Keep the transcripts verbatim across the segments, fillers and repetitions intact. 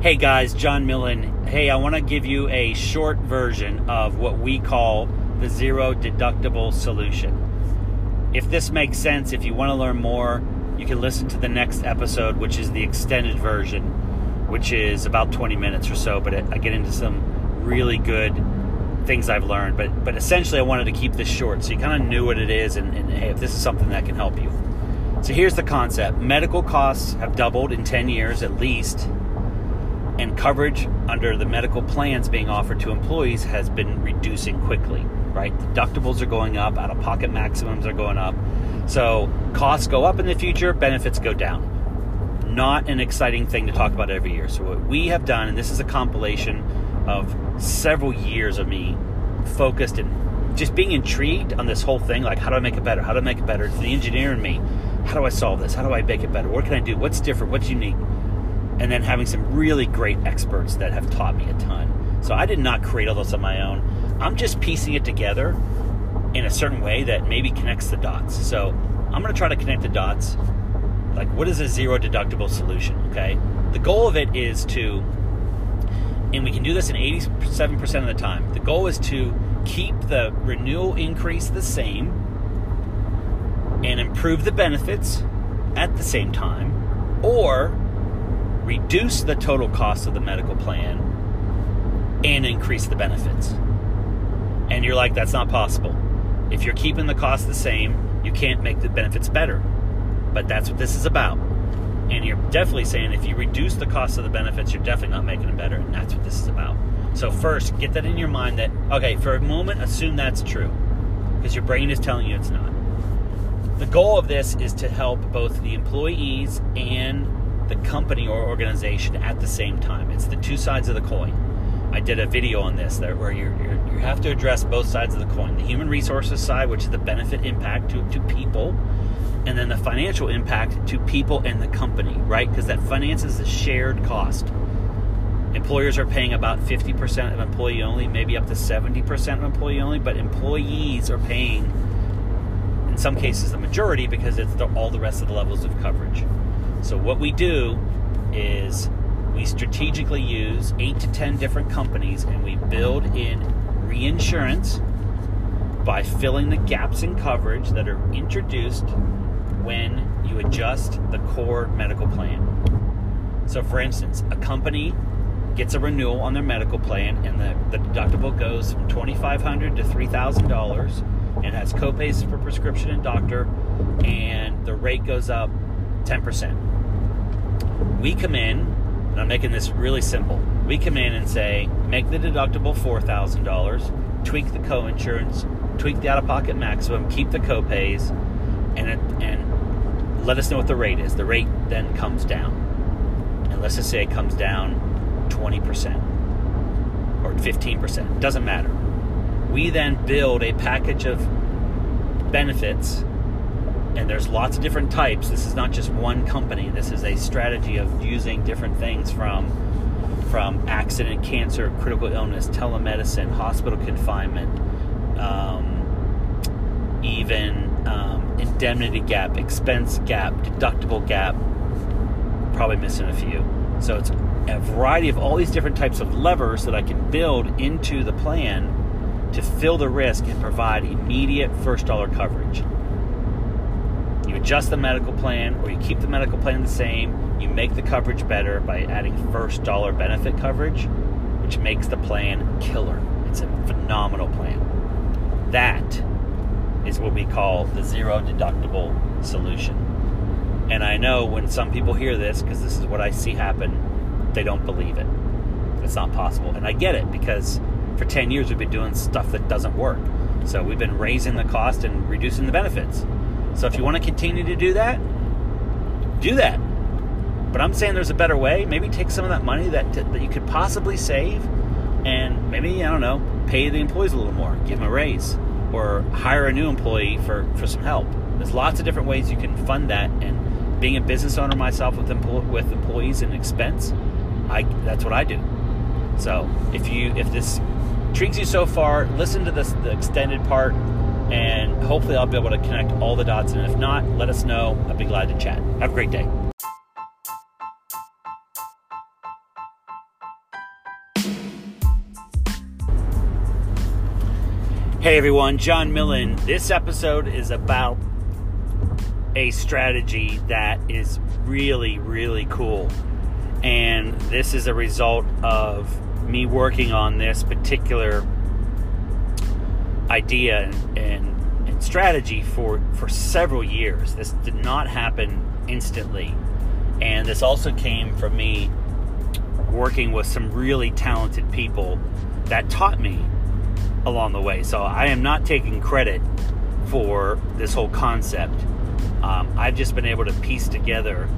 Hey guys, John Millen. Hey, I want to give you a short version of what we call the zero deductible solution. If this makes sense, if you want to learn more, you can listen to the next episode, which is the extended version, which is about twenty minutes or so, but I get into some really good things I've learned. But but essentially, I wanted to keep this short, so you kind of knew what it is, and, and hey, if this is something that can help you. So here's the concept. Medical costs have doubled in ten years at least, and coverage under the medical plans being offered to employees has been reducing quickly, right? Deductibles are going up, out-of-pocket maximums are going up. So costs go up in the future, benefits go down. Not an exciting thing to talk about every year. So what we have done, and this is a compilation of several years of me focused and just being intrigued on this whole thing, like how do I make it better? How do I make it better? It's the engineer in me. How do I solve this? How do I make it better? What can I do? What's different? What's unique? And then having some really great experts that have taught me a ton. So I did not create all this on my own. I'm just piecing it together in a certain way that maybe connects the dots. So I'm going to try to connect the dots. Like, what is a zero deductible solution, okay? The goal of it is to, and we can do this in eighty-seven percent of the time, the goal is to keep the renewal increase the same and improve the benefits at the same time, or reduce the total cost of the medical plan and increase the benefits. And you're like, that's not possible. If you're keeping the cost the same, you can't make the benefits better. But that's what this is about. And you're definitely saying if you reduce the cost of the benefits, you're definitely not making them better. And that's what this is about. So first, get that in your mind that, okay, for a moment, assume that's true, because your brain is telling you it's not. The goal of this is to help both the employees and the company or organization at the same time. It's the two sides of the coin. I did a video on this there where you you have to address both sides of the coin. The human resources side, which is the benefit impact to, to people, and then the financial impact to people and the company, right? Because that finance is a shared cost. Employers are paying about fifty percent of employee only, maybe up to seventy percent of employee only, but employees are paying, in some cases, the majority, because it's the, all the rest of the levels of coverage. So what we do is we strategically use eight to ten different companies, and we build in reinsurance by filling the gaps in coverage that are introduced when you adjust the core medical plan. So for instance, a company gets a renewal on their medical plan, and the, the deductible goes from twenty-five hundred dollars to three thousand dollars, and it has copays for prescription and doctor, and the rate goes up ten percent. We come in, and I'm making this really simple, we come in and say, make the deductible four thousand dollars, tweak the co-insurance, tweak the out-of-pocket maximum, keep the copays, and it, and let us know what the rate is. The rate then comes down. And let's just say it comes down twenty percent or fifteen percent. It doesn't matter. We then build a package of benefits, and there's lots of different types. This is not just one company. This is a strategy of using different things from from accident, cancer, critical illness, telemedicine, hospital confinement, um, even um, indemnity gap, expense gap, deductible gap, probably missing a few. So it's a variety of all these different types of levers that I can build into the plan to fill the risk and provide immediate first dollar coverage. You adjust the medical plan, or you keep the medical plan the same. You make the coverage better by adding first dollar benefit coverage, which makes the plan killer. It's a phenomenal plan. That is what we call the zero deductible solution. And I know when some people hear this, because this is what I see happen, they don't believe it. It's not possible. And I get it, because for ten years we've been doing stuff that doesn't work. So we've been raising the cost and reducing the benefits. So if you want to continue to do that, do that. But I'm saying there's a better way. Maybe take some of that money that, that you could possibly save, and maybe, I don't know, pay the employees a little more, give them a raise, or hire a new employee for, for some help. There's lots of different ways you can fund that. And being a business owner myself with, empl- with employees and expense, I, that's what I do. So if you if this intrigues you so far, listen to this the extended part, and hopefully I'll be able to connect all the dots. And if not, let us know. I'd be glad to chat. Have a great day. Hey everyone, John Millen. This episode is about a strategy that is really, really cool. And this is a result of me working on this particular idea and, and, and strategy for, for several years. This did not happen instantly. And this also came from me working with some really talented people that taught me along the way. So I am not taking credit for this whole concept. Um, I've just been able to piece together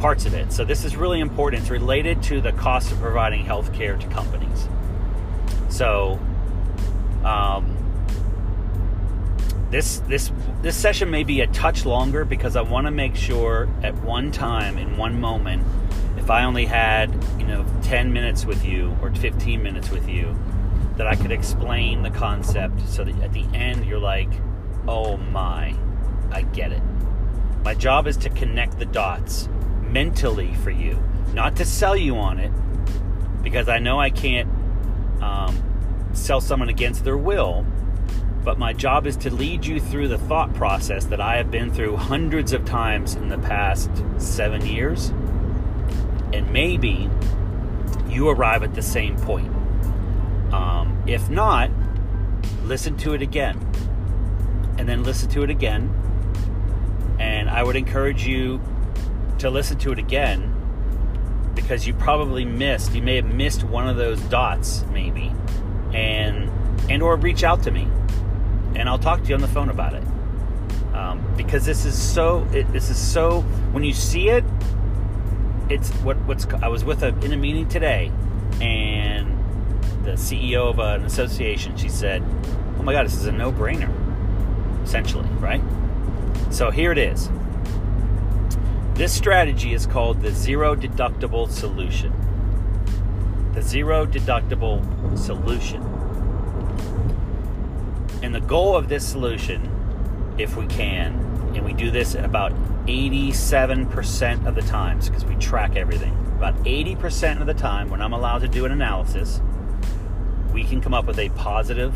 parts of it. So this is really important. It's related to the cost of providing healthcare to companies. So um, this this this session may be a touch longer because I want to make sure at one time, in one moment, if I only had you know ten minutes with you or fifteen minutes with you, that I could explain the concept so that at the end you're like, oh my, I get it. My job is to connect the dots mentally for you, not to sell you on it, because I know I can't um, sell someone against their will, but my job is to lead you through the thought process that I have been through hundreds of times in the past seven years, and maybe you arrive at the same point. Um, if not, listen to it again, and then listen to it again, and I would encourage you to listen to it again, because you probably missed, you may have missed one of those dots, maybe, and and or reach out to me, and I'll talk to you on the phone about it, um, because this is so, it, this is so, when you see it, it's what what's, I was with a, in a meeting today, and the C E O of an association, she said, oh my God, this is a no-brainer, essentially, right? So here it is. This strategy is called the zero deductible solution. The zero deductible solution. And the goal of this solution, if we can, and we do this at about eighty-seven percent of the times, because we track everything, about eighty percent of the time when I'm allowed to do an analysis, we can come up with a positive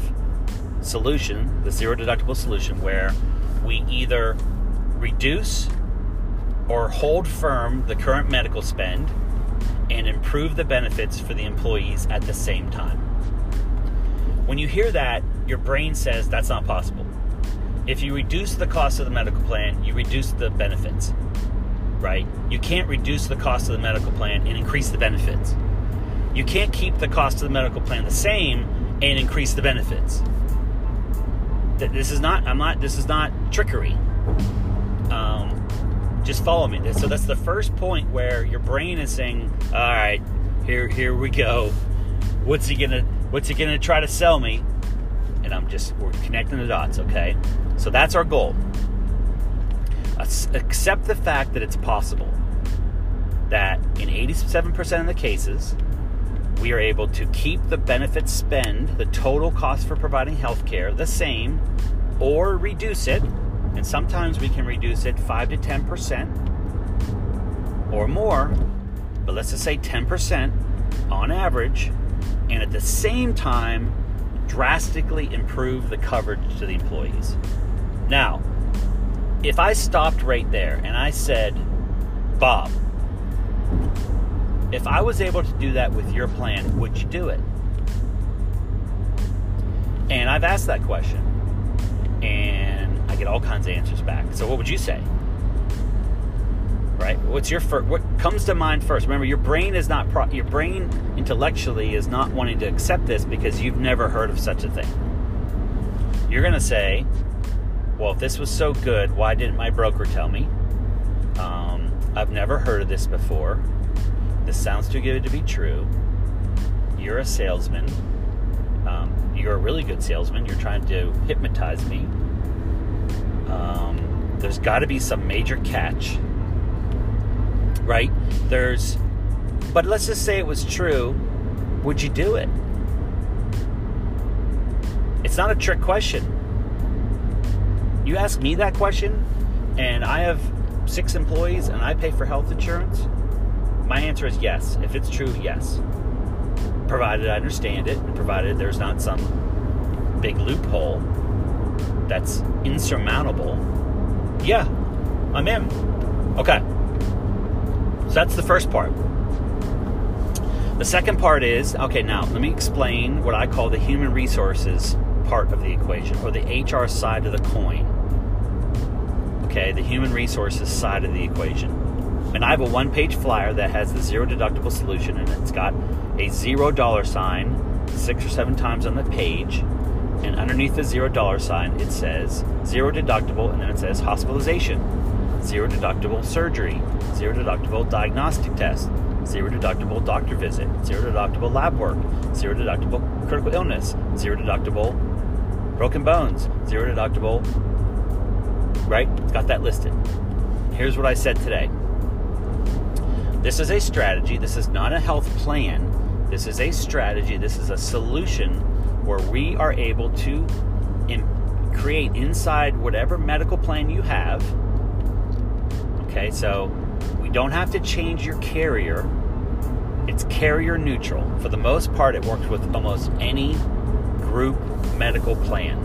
solution, the zero deductible solution, where we either reduce or hold firm the current medical spend and improve the benefits for the employees at the same time. When you hear that, your brain says that's not possible. If you reduce the cost of the medical plan, you reduce the benefits, right? You can't reduce the cost of the medical plan and increase the benefits. You can't keep the cost of the medical plan the same and increase the benefits. This is not, I'm not, this is not trickery. Um, just follow me. So that's the first point where your brain is saying, all right, here, here we go. What's he gonna, what's he gonna try to sell me? And I'm just, we're connecting the dots, okay? So that's our goal. Accept the fact that it's possible that in eighty-seven percent of the cases, we are able to keep the benefit spend, the total cost for providing healthcare, the same, or reduce it. And sometimes we can reduce it five to ten percent or more, but let's just say ten percent on average, and at the same time, drastically improve the coverage to the employees. Now, if I stopped right there and I said, Bob, if I was able to do that with your plan, would you do it? And I've asked that question, and I get all kinds of answers back. So what would you say? Right? What's your first, what comes to mind first? Remember, your brain is not pro, your brain intellectually is not wanting to accept this because you've never heard of such a thing. You're going to say, "Well, if this was so good, why didn't my broker tell me? Um, I've never heard of this before. This sounds too good to be true. You're a salesman. Um, you're a really good salesman. You're trying to hypnotize me. Um, there's got to be some major catch, right? There's, but let's just say it was true. Would you do it?" It's not a trick question. You ask me that question, and I have six employees, and I pay for health insurance. My answer is yes. If it's true, yes. Provided I understand it, and provided there's not some big loophole that's insurmountable, yeah, I'm in. Okay. So that's the first part. The second part is, okay, now let me explain what I call the human resources part of the equation, or the H R side of the coin. Okay, the human resources side of the equation. And I have a one-page flyer that has the zero deductible solution, and it's got a zero dollar sign six or seven times on the page, and underneath the zero dollar sign it says zero deductible, and then it says hospitalization, zero deductible surgery, zero deductible diagnostic test, zero deductible doctor visit, zero deductible lab work, zero deductible critical illness, zero deductible broken bones, zero deductible, right? It's got that listed. Here's what I said today. This is a strategy. This is not a health plan. This is a strategy. This is a solution where we are able to in- create inside whatever medical plan you have. Okay, so we don't have to change your carrier. It's carrier neutral. For the most part, it works with almost any group medical plan.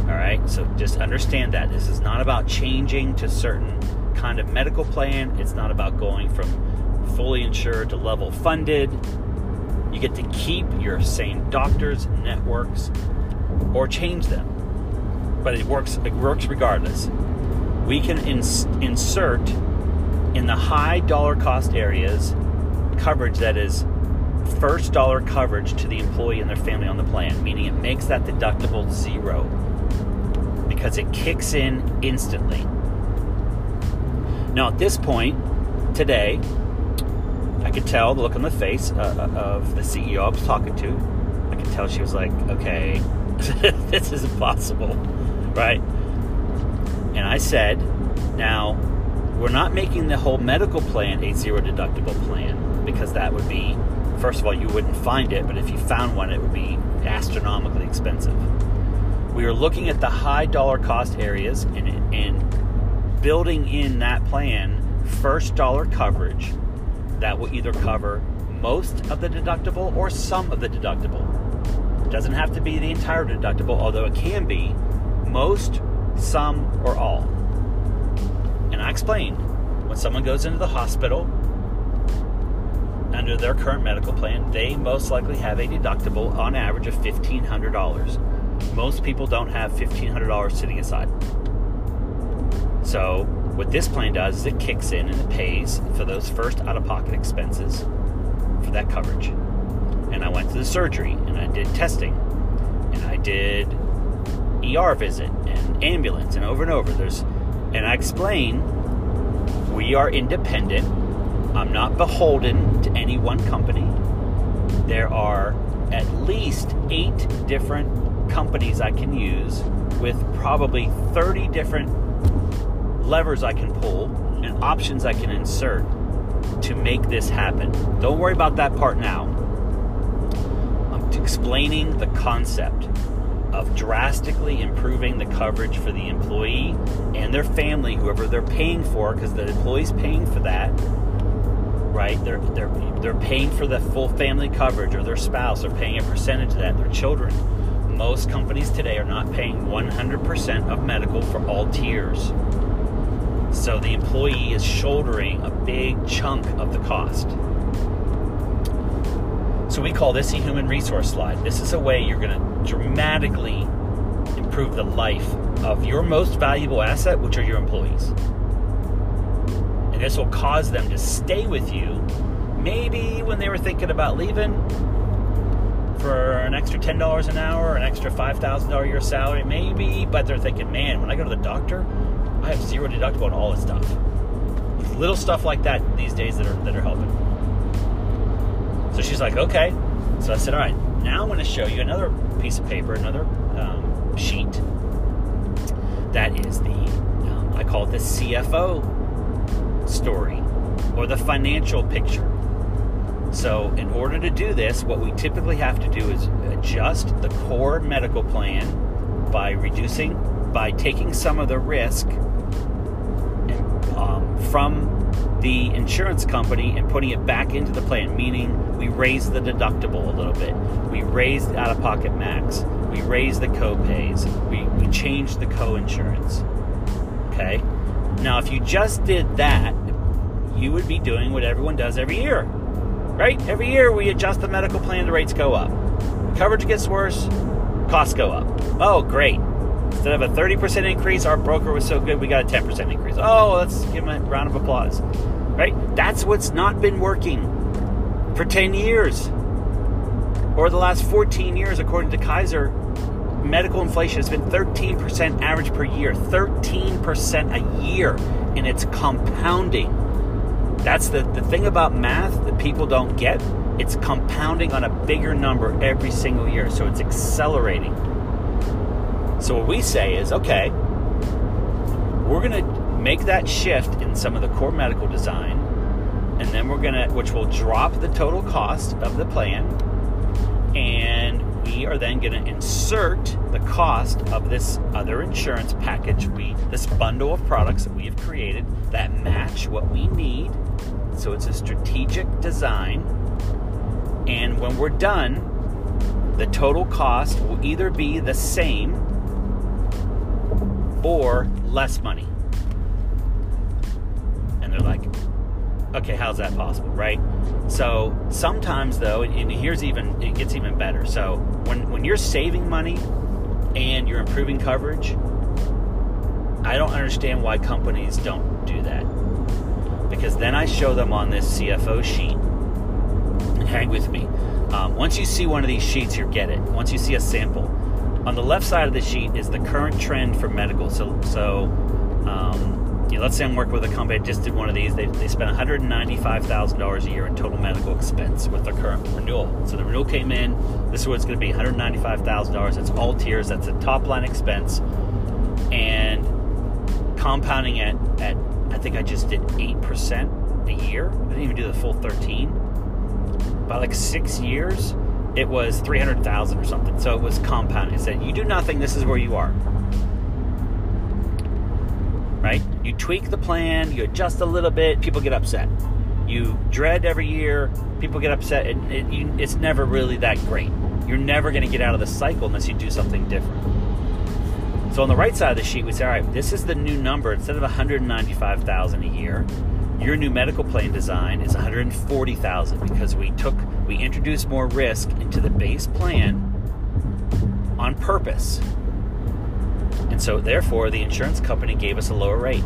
All right, so just understand that. This is not about changing to certain kind of medical plan. It's not about going from fully insured to level funded. You get to keep your same doctors, networks, or change them. But it works, it works regardless. We can ins- insert in the high dollar cost areas coverage that is first dollar coverage to the employee and their family on the plan, meaning it makes that deductible zero because it kicks in instantly. Now at this point today, I could tell the look on the face uh, of the C E O I was talking to. I could tell she was like, okay, this is impossible, right? And I said, now, we're not making the whole medical plan a zero deductible plan, because that would be, first of all, you wouldn't find it, but if you found one, it would be astronomically expensive. We are looking at the high dollar cost areas and, and building in that plan first dollar coverage that will either cover most of the deductible or some of the deductible. It doesn't have to be the entire deductible, although it can be most, some, or all. And I explained, when someone goes into the hospital under their current medical plan, they most likely have a deductible on average of fifteen hundred dollars. Most people don't have fifteen hundred dollars sitting aside. So what this plan does is it kicks in and it pays for those first out-of-pocket expenses for that coverage. And I went to the surgery, and I did testing, and I did E R visit, and ambulance, and over and over. There's, and I explain, we are independent. I'm not beholden to any one company. There are at least eight different companies I can use, with probably thirty different levers I can pull and options I can insert to make this happen. Don't worry about that part now. I'm explaining the concept of drastically improving the coverage for the employee and their family, whoever they're paying for, because the employee's paying for that, right? They're they're they're paying for the full family coverage, or their spouse, or paying a percentage of that, their children. Most companies today are not paying one hundred percent of medical for all tiers. So the employee is shouldering a big chunk of the cost. So we call this a human resource slide. This is a way you're going to dramatically improve the life of your most valuable asset, which are your employees. And this will cause them to stay with you, maybe when they were thinking about leaving, for an extra ten dollars an hour, an extra five thousand dollars a year salary, maybe, but they're thinking, man, when I go to the doctor, I have zero deductible on all this stuff. It's little stuff like that these days that are that are helping. So she's like, okay. So I said, all right, now I'm going to show you another piece of paper, another um, sheet. That is the, um, I call it the C F O story, or the financial picture. So in order to do this, what we typically have to do is adjust the core medical plan by reducing, by taking some of the risk um, from the insurance company and putting it back into the plan, meaning we raised the deductible a little bit, we raised out-of-pocket max, we raised the co-pays, we, we changed the co-insurance, okay? Now, if you just did that, you would be doing what everyone does every year, right? Every year we adjust the medical plan, the rates go up. Coverage gets worse, costs go up. Oh, great. Instead of a thirty percent increase, our broker was so good, we got a ten percent increase. Oh, let's give him a round of applause, right? That's what's not been working for ten years or the last fourteen years, according to Kaiser. Medical inflation has been thirteen percent average per year, thirteen percent a year, and it's compounding. That's the, the thing about math that people don't get. It's compounding on a bigger number every single year, so it's accelerating. So what we say is, okay, we're going to make that shift in some of the core medical design, and then we're going to, which will drop the total cost of the plan, and we are then going to insert the cost of this other insurance package, we, this bundle of products that we have created that match what we need. So it's a strategic design. And when we're done, the total cost will either be the same or less money. And they're like, okay, how's that possible, right? So sometimes though, and here's even, it gets even better. So when, when you're saving money and you're improving coverage, I don't understand why companies don't do that. Because then I show them on this C F O sheet. Hang with me. Um, once you see one of these sheets, you get it. Once you see a sample, on the left side of the sheet is the current trend for medical. So, so um, you know, let's say I'm working with a company that just did one of these. They, they spent one hundred ninety-five thousand dollars a year in total medical expense with their current renewal. So the renewal came in. This is what it's going to be: one hundred ninety-five thousand dollars. That's all tiers. That's a top line expense, and compounding at at I think I just did eight percent a year. I didn't even do the full thirteen. By like six years, it was three hundred thousand or something. So it was compounding. It said, you do nothing, this is where you are. Right? You tweak the plan, you adjust a little bit, people get upset. You dread every year, people get upset, and it, you, it's never really that great. You're never going to get out of the cycle unless you do something different. So on the right side of the sheet, we say, all right, this is the new number. Instead of one hundred ninety-five thousand a year, your new medical plan design is one hundred forty thousand because we took we introduced more risk into the base plan on purpose. And so therefore the insurance company gave us a lower rate.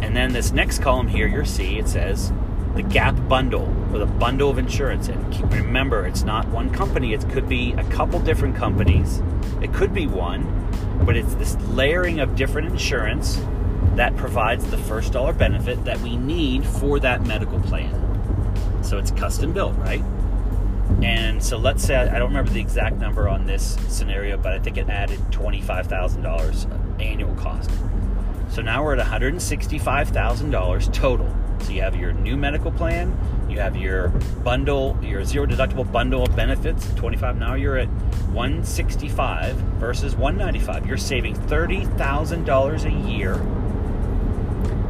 And then this next column here, you'll see it says the gap bundle or the bundle of insurance. And keep, remember, it's not one company, it could be a couple different companies. It could be one, but it's this layering of different insurance that provides the first dollar benefit that we need for that medical plan. So it's custom built, right? And so let's say, I don't remember the exact number on this scenario, but I think it added twenty-five thousand dollars annual cost. So now we're at one hundred sixty-five thousand dollars total. So you have your new medical plan, you have your bundle, your zero deductible bundle of benefits, twenty-five. Now you're at one sixty-five versus one ninety-five. You're saving thirty thousand dollars a year.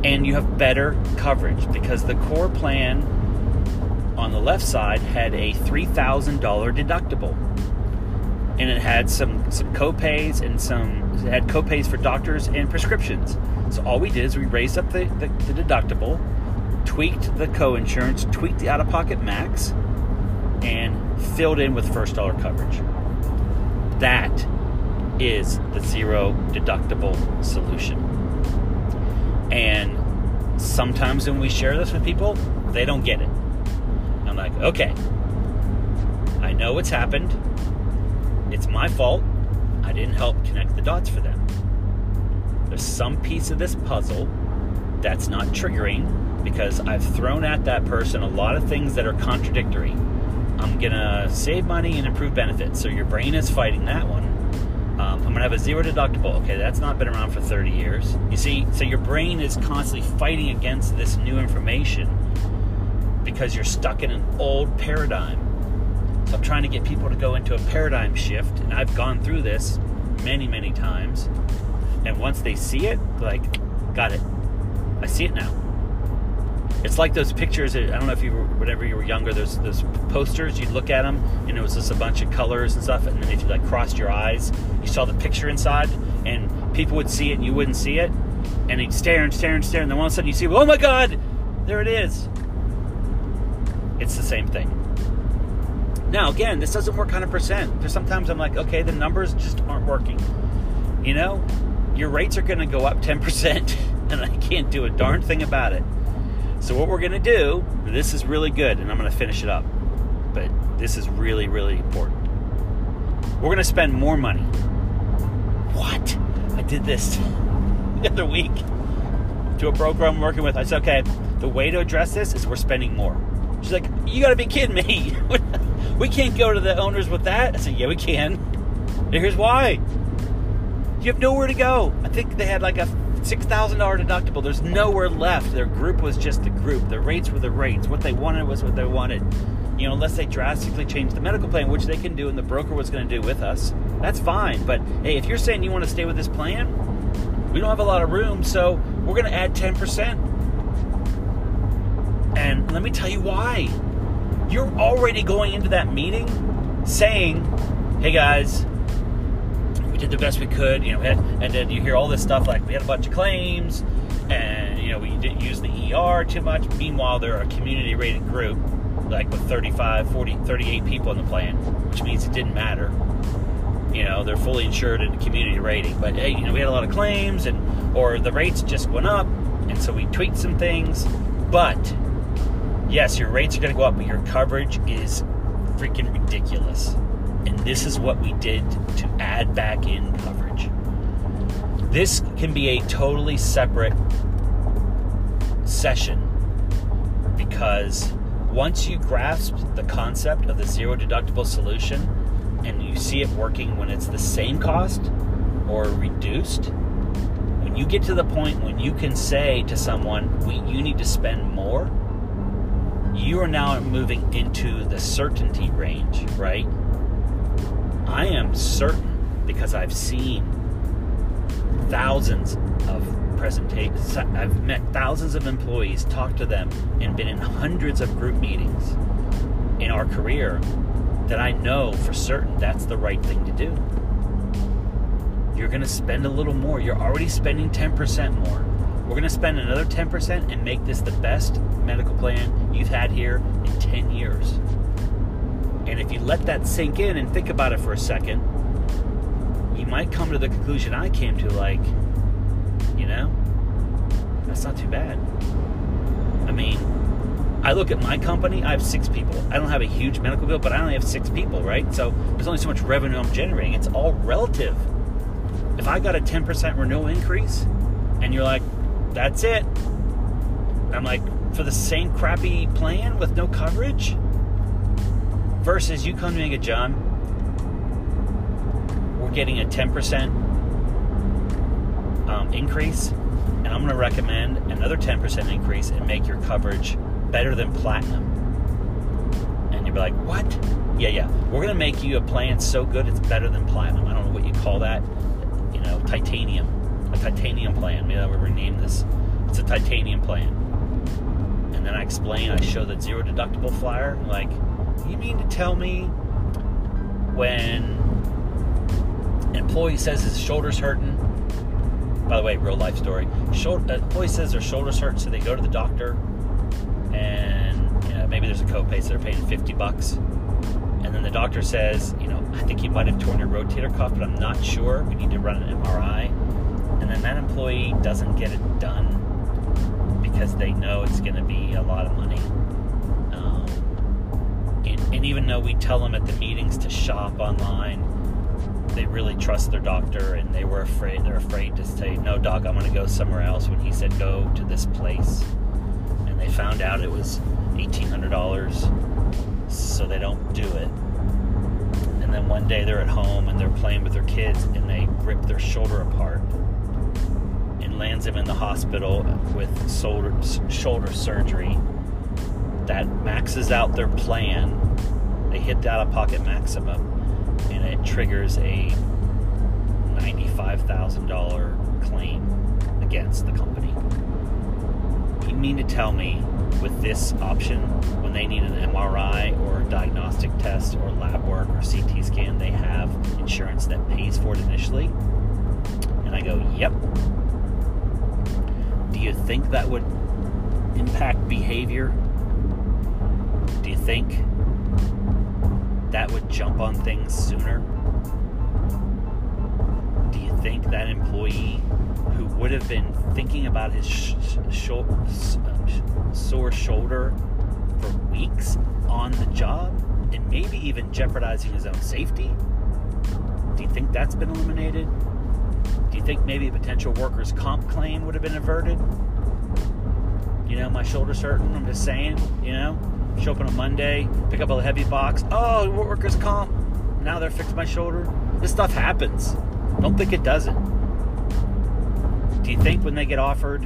And you have better coverage because the core plan on the left side had a three thousand dollars deductible, and it had some some co-pays and some it had co-pays for doctors and prescriptions. So all we did is we raised up the, the, the deductible, tweaked the co-insurance, tweaked the out-of-pocket max, and filled in with first dollar coverage. That is the zero deductible solution. And sometimes when we share this with people, they don't get it. I'm like, okay, I know what's happened. It's my fault. I didn't help connect the dots for them. There's some piece of this puzzle that's not triggering because I've thrown at that person a lot of things that are contradictory. I'm going to save money and improve benefits. So your brain is fighting that one. Um, I'm going to have a zero deductible. Okay, that's not been around for thirty years. You see, so your brain is constantly fighting against this new information because you're stuck in an old paradigm. So I'm trying to get people to go into a paradigm shift, and I've gone through this many, many times. And once they see it, like, got it. I see it now. It's like those pictures. I don't know if you were, whenever you were younger, those those posters. You'd look at them, and it was just a bunch of colors and stuff. And then if you like crossed your eyes, you saw the picture inside, and people would see it, and you wouldn't see it. And he'd stare and stare and stare, and then all of a sudden you see, oh my God, there it is. It's the same thing. Now again, this doesn't work one hundred percent. There's sometimes I'm like, okay, the numbers just aren't working. You know, your rates are going to go up ten percent, and I can't do a darn thing about it. So what we're going to do, this is really good, and I'm going to finish it up, but this is really, really important. We're going to spend more money. What? I did this the other week to a broker I'm working with. I said, okay, the way to address this is we're spending more. She's like, you got to be kidding me. We can't go to the owners with that. I said, yeah, we can. And here's why. You have nowhere to go. I think they had like a six thousand dollars deductible. There's nowhere left. Their group was just the group. The rates were the rates. What they wanted was what they wanted. You know, unless they drastically change the medical plan, which they can do and the broker was going to do with us, that's fine. But hey, if you're saying you want to stay with this plan, we don't have a lot of room, so we're going to add ten percent. And let me tell you why. You're already going into that meeting saying, hey guys, we did the best we could, you know, we had, and then you hear all this stuff like we had a bunch of claims and, you know, we didn't use the E R too much. Meanwhile, they're a community rated group, like with thirty-five, forty, thirty-eight people in the plan, which means it didn't matter. You know, they're fully insured in the community rating, but hey, you know, we had a lot of claims and, or the rates just went up. And so we tweaked some things, but yes, your rates are going to go up, but your coverage is freaking ridiculous. And this is what we did to add back in coverage. This can be a totally separate session because once you grasp the concept of the zero deductible solution and you see it working when it's the same cost or reduced, when you get to the point when you can say to someone, we, you need to spend more, you are now moving into the certainty range, right? I am certain because I've seen thousands of presentations. I've met thousands of employees, talked to them, and been in hundreds of group meetings in our career that I know for certain that's the right thing to do. You're going to spend a little more. You're already spending ten percent more. We're going to spend another ten percent and make this the best medical plan you've had here in ten years. And if you let that sink in and think about it for a second, you might come to the conclusion I came to, like, you know, that's not too bad. I mean, I look at my company, I have six people. I don't have a huge medical bill, but I only have six people, right? So there's only so much revenue I'm generating. It's all relative. If I got a ten percent renewal increase and you're like, that's it. I'm like, for the same crappy plan with no coverage? Versus you come to me, John, we're getting a ten percent um, increase, and I'm gonna recommend another ten percent increase and make your coverage better than platinum. And you'd be like, what? Yeah, yeah, we're gonna make you a plan so good it's better than platinum. I don't know what you call that, you know, titanium. A titanium plan. Maybe I would rename this. It's a titanium plan. And then I explain, I show the zero deductible flyer. I'm like, you mean to tell me when an employee says his shoulder's hurting? By the way, real life story. Shoulder, employee says their shoulder's hurting, so they go to the doctor, and you know, maybe there's a copay, so they're paying fifty bucks. And then the doctor says, you know, I think you might have torn your rotator cuff, but I'm not sure. We need to run an M R I. And then that employee doesn't get it done because they know it's going to be a lot of money. Um, and, and even though we tell them at the meetings to shop online, they really trust their doctor, and they were afraid. They're afraid to say, "No, doc, I'm going to go somewhere else." When he said, "Go to this place," and they found out it was eighteen hundred dollars, so they don't do it. And then one day they're at home and they're playing with their kids, and they rip their shoulder apart. Lands him in the hospital with shoulder, shoulder surgery. That maxes out their plan. They hit the out-of-pocket maximum, and it triggers a ninety-five thousand dollars claim against the company. You mean to tell me with this option, when they need an M R I or a diagnostic test or lab work or C T scan, they have insurance that pays for it initially. And I go, yep. Do you think that would impact behavior? Do you think that would jump on things sooner? Do you think that employee who would have been thinking about his sh- sh- sh- sore shoulder for weeks on the job and maybe even jeopardizing his own safety, do you think that's been eliminated? Do you think maybe a potential workers' comp claim would have been averted? You know, my shoulder's hurting, I'm just saying, you know, show up on a Monday, pick up a heavy box, oh, workers' comp, now they're fixed my shoulder. This stuff happens. Don't think it doesn't. Do you think when they get offered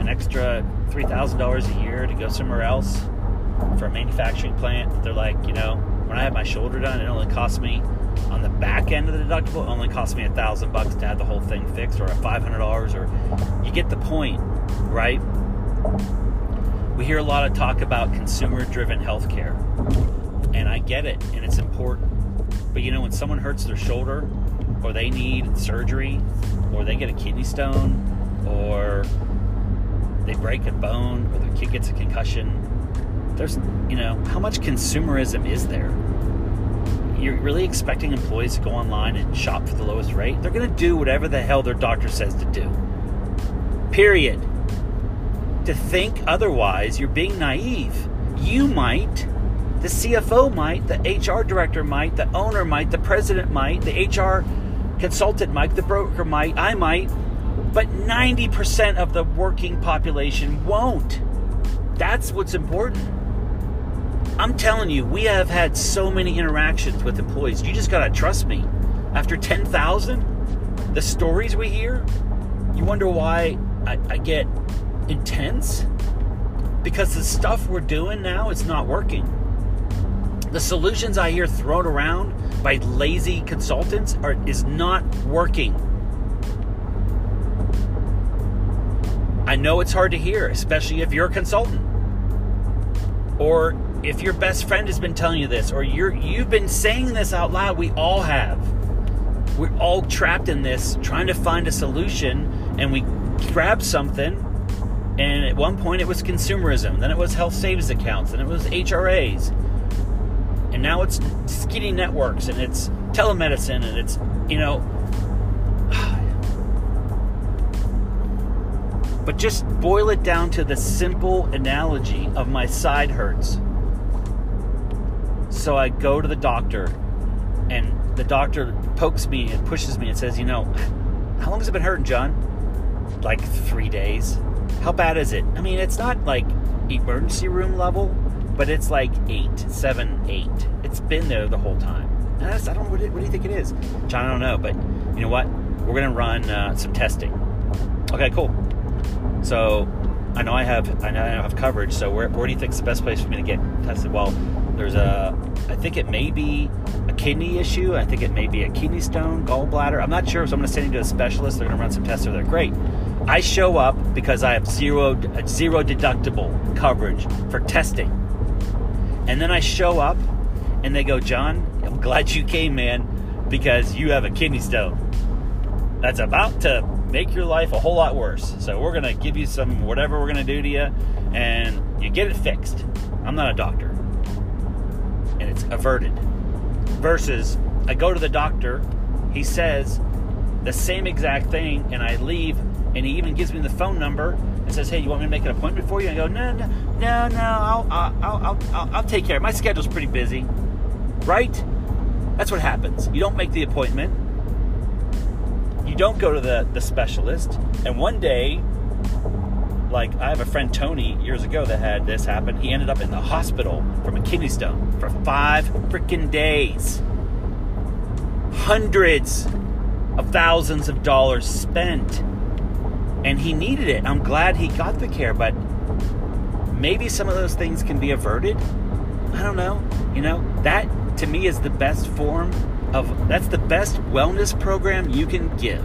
an extra three thousand dollars a year to go somewhere else for a manufacturing plant, that they're like, you know, when I had my shoulder done, it only cost me, on the back end of the deductible, it only cost me a thousand bucks to have the whole thing fixed, or a five hundred dollars, or you get the point, right? We hear a lot of talk about consumer-driven healthcare, and I get it, and it's important. But you know, when someone hurts their shoulder, or they need surgery, or they get a kidney stone, or they break a bone, or their kid gets a concussion, there's, you know, how much consumerism is there? You're really expecting employees to go online and shop for the lowest rate? They're going to do whatever the hell their doctor says to do. Period. To think otherwise, you're being naive. You might, the C F O might, the H R director might, the owner might, the president might, the H R consultant might, the broker might, I might, but ninety percent of the working population won't. That's what's important. I'm telling you, we have had so many interactions with employees. You just gotta trust me. After ten thousand, the stories we hear, you wonder why I, I get intense? Because the stuff we're doing now, it's not working. The solutions I hear thrown around by lazy consultants are, is not working. I know it's hard to hear, especially if you're a consultant. Or if your best friend has been telling you this, or you're, you've been saying this out loud, we all have. We're all trapped in this, trying to find a solution, and we grab something, and at one point it was consumerism, then it was health savings accounts, then it was H R As. And now it's skinny networks, and it's telemedicine, and it's, you know. But just boil it down to the simple analogy of my side hurts. So I go to the doctor, and the doctor pokes me and pushes me and says, you know, how long has it been hurting, John? Like three days. How bad is it? I mean, it's not like emergency room level, but it's like eight, seven, eight. It's been there the whole time. And I, just, I don't. What do you think it is, John? I don't know. But you know what? We're gonna run uh, some testing. Okay, cool. So I know I have. I know I have coverage. So where, where do you think is the best place for me to get tested? Well, there's a. I think it may be a kidney issue. I think it may be a kidney stone, gallbladder. I'm not sure. So I'm gonna send you to a specialist. They're gonna run some tests. So they're great. I show up because I have zero zero deductible coverage for testing. And then I show up, and they go, John, I'm glad you came, man, because you have a kidney stone that's about to make your life a whole lot worse. So we're going to give you some whatever we're going to do to you, and you get it fixed. I'm not a doctor. And it's averted. Versus, I go to the doctor, he says the same exact thing, and I leave, and he even gives me the phone number and says, hey, you want me to make an appointment for you? And I go, no, no, no, no, I'll, I'll, I'll, I'll take care. My schedule's pretty busy, right? That's what happens. You don't make the appointment. You don't go to the, the specialist. And one day, like I have a friend, Tony, years ago that had this happen. He ended up in the hospital from a kidney stone for five freaking days. Hundreds of thousands of dollars spent. And he needed it. I'm glad he got the care, but maybe some of those things can be averted. I don't know. You know, that to me is the best form of, that's the best wellness program you can give.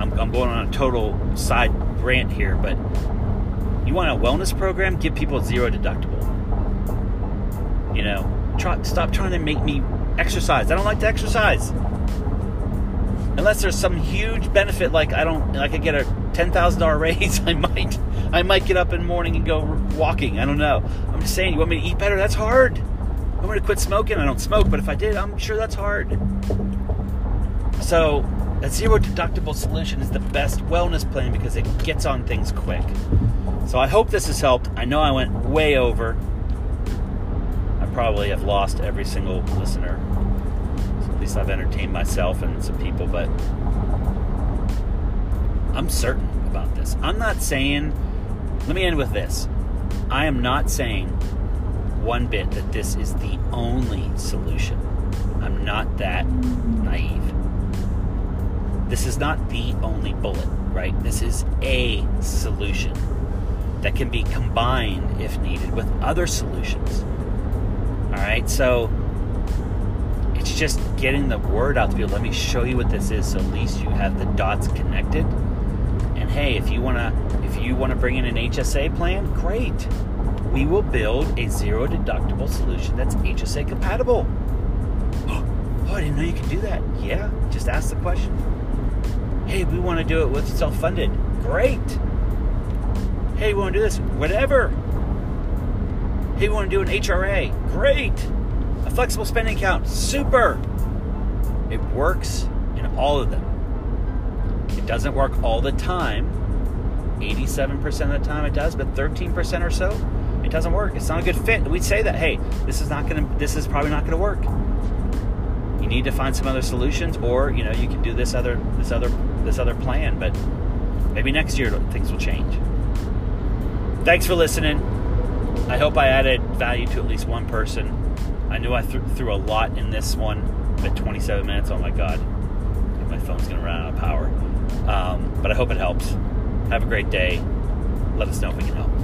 I'm, I'm going on a total side rant here, but You want a wellness program? Give people zero deductible. You know, try, stop trying to make me exercise. I don't like to exercise. Unless there's some huge benefit, like I don't, like I get a ten thousand dollars raise, I might, I might get up in the morning and go walking. I don't know. I'm just saying, you want me to eat better? That's hard. I'm going to quit smoking. I don't smoke, but if I did, I'm sure that's hard. So a zero deductible solution is the best wellness plan because it gets on things quick. So I hope this has helped. I know I went way over. I probably have lost every single listener. So at least I've entertained myself and some people, but I'm certain about this. I'm not saying, let me end with this. I am not saying one bit that this is the only solution. I'm not that naive. This is not the only bullet, right? This is a solution that can be combined, if needed, with other solutions. All right, so it's just getting the word out to people. Let me show you what this is, so at least you have the dots connected. And hey, if you wanna, if you wanna bring in an H S A plan, great. We will build a zero deductible solution that's H S A compatible. Oh, I didn't know you could do that. Yeah, just ask the question. Hey, we want to do it with self-funded. Great. Hey, we want to do this. Whatever. Hey, we want to do an H R A. Great. A flexible spending account. Super. It works in all of them. It doesn't work all the time. eighty-seven percent of the time it does, but thirteen percent or so, it doesn't work. It's not a good fit. We'd say that, hey, this is not going to, this is probably not going to work. You need to find some other solutions, or you know, you can do this other, this other, this other plan. But maybe next year things will change. Thanks for listening. I hope I added value to at least one person. I knew I th- threw a lot in this one, but twenty-seven minutes. Oh my God, my phone's gonna run out of power. Um, but I hope it helps. Have a great day. Let us know if we can help.